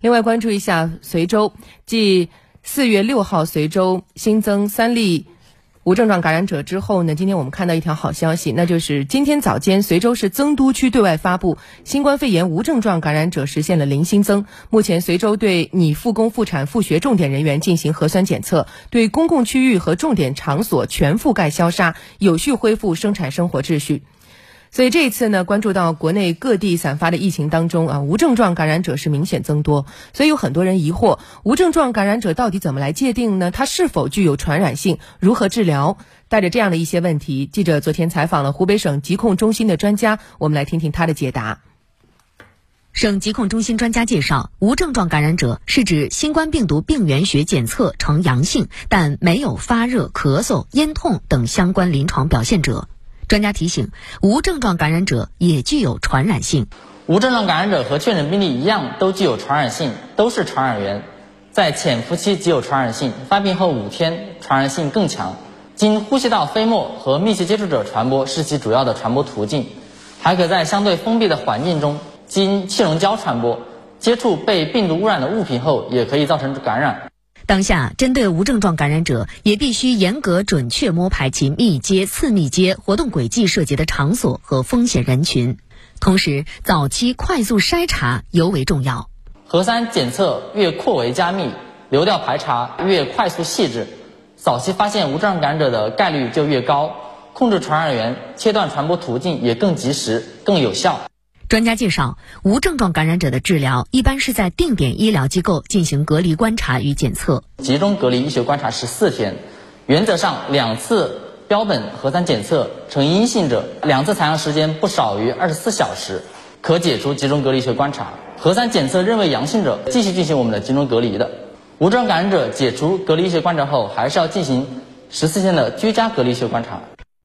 另外关注一下随州，继4月6号随州新增3例无症状感染者之后呢，今天我们看到一条好消息，那就是今天早间随州市增都区对外发布，新冠肺炎无症状感染者实现了零新增。目前随州对拟复工复产复学重点人员进行核酸检测，对公共区域和重点场所全覆盖消杀，有序恢复生产生活秩序。所以这一次呢，关注到国内各地散发的疫情当中啊，无症状感染者是明显增多，所以有很多人疑惑，无症状感染者到底怎么来界定呢？它是否具有传染性？如何治疗？带着这样的一些问题，记者昨天采访了湖北省疾控中心的专家，我们来听听他的解答。省疾控中心专家介绍，无症状感染者是指新冠病毒病原学检测呈阳性，但没有发热、咳嗽、咽痛等相关临床表现者。专家提醒，无症状感染者也具有传染性。无症状感染者和确诊病例一样，都具有传染性，都是传染源。在潜伏期即有传染性，发病后5天传染性更强。经呼吸道飞沫和密切接触者传播是其主要的传播途径，还可在相对封闭的环境中经气溶胶传播。接触被病毒污染的物品后，也可以造成感染。当下，针对无症状感染者，也必须严格准确摸排其密接、次密接、活动轨迹涉及的场所和风险人群。同时，早期快速筛查尤为重要。核酸检测越扩围加密，流调排查越快速细致，早期发现无症状感染者的概率就越高，控制传染源、切断传播途径也更及时、更有效。专家介绍，无症状感染者的治疗一般是在定点医疗机构进行隔离观察与检测，集中隔离医学观察14天，原则上2次标本核酸检测呈阴性者，2次采样时间不少于24小时，可解除集中隔离医学观察。核酸检测认为阳性者，继续进行我们的集中隔离的。无症状感染者解除隔离医学观察后，还是要进行14天的居家隔离医学观察。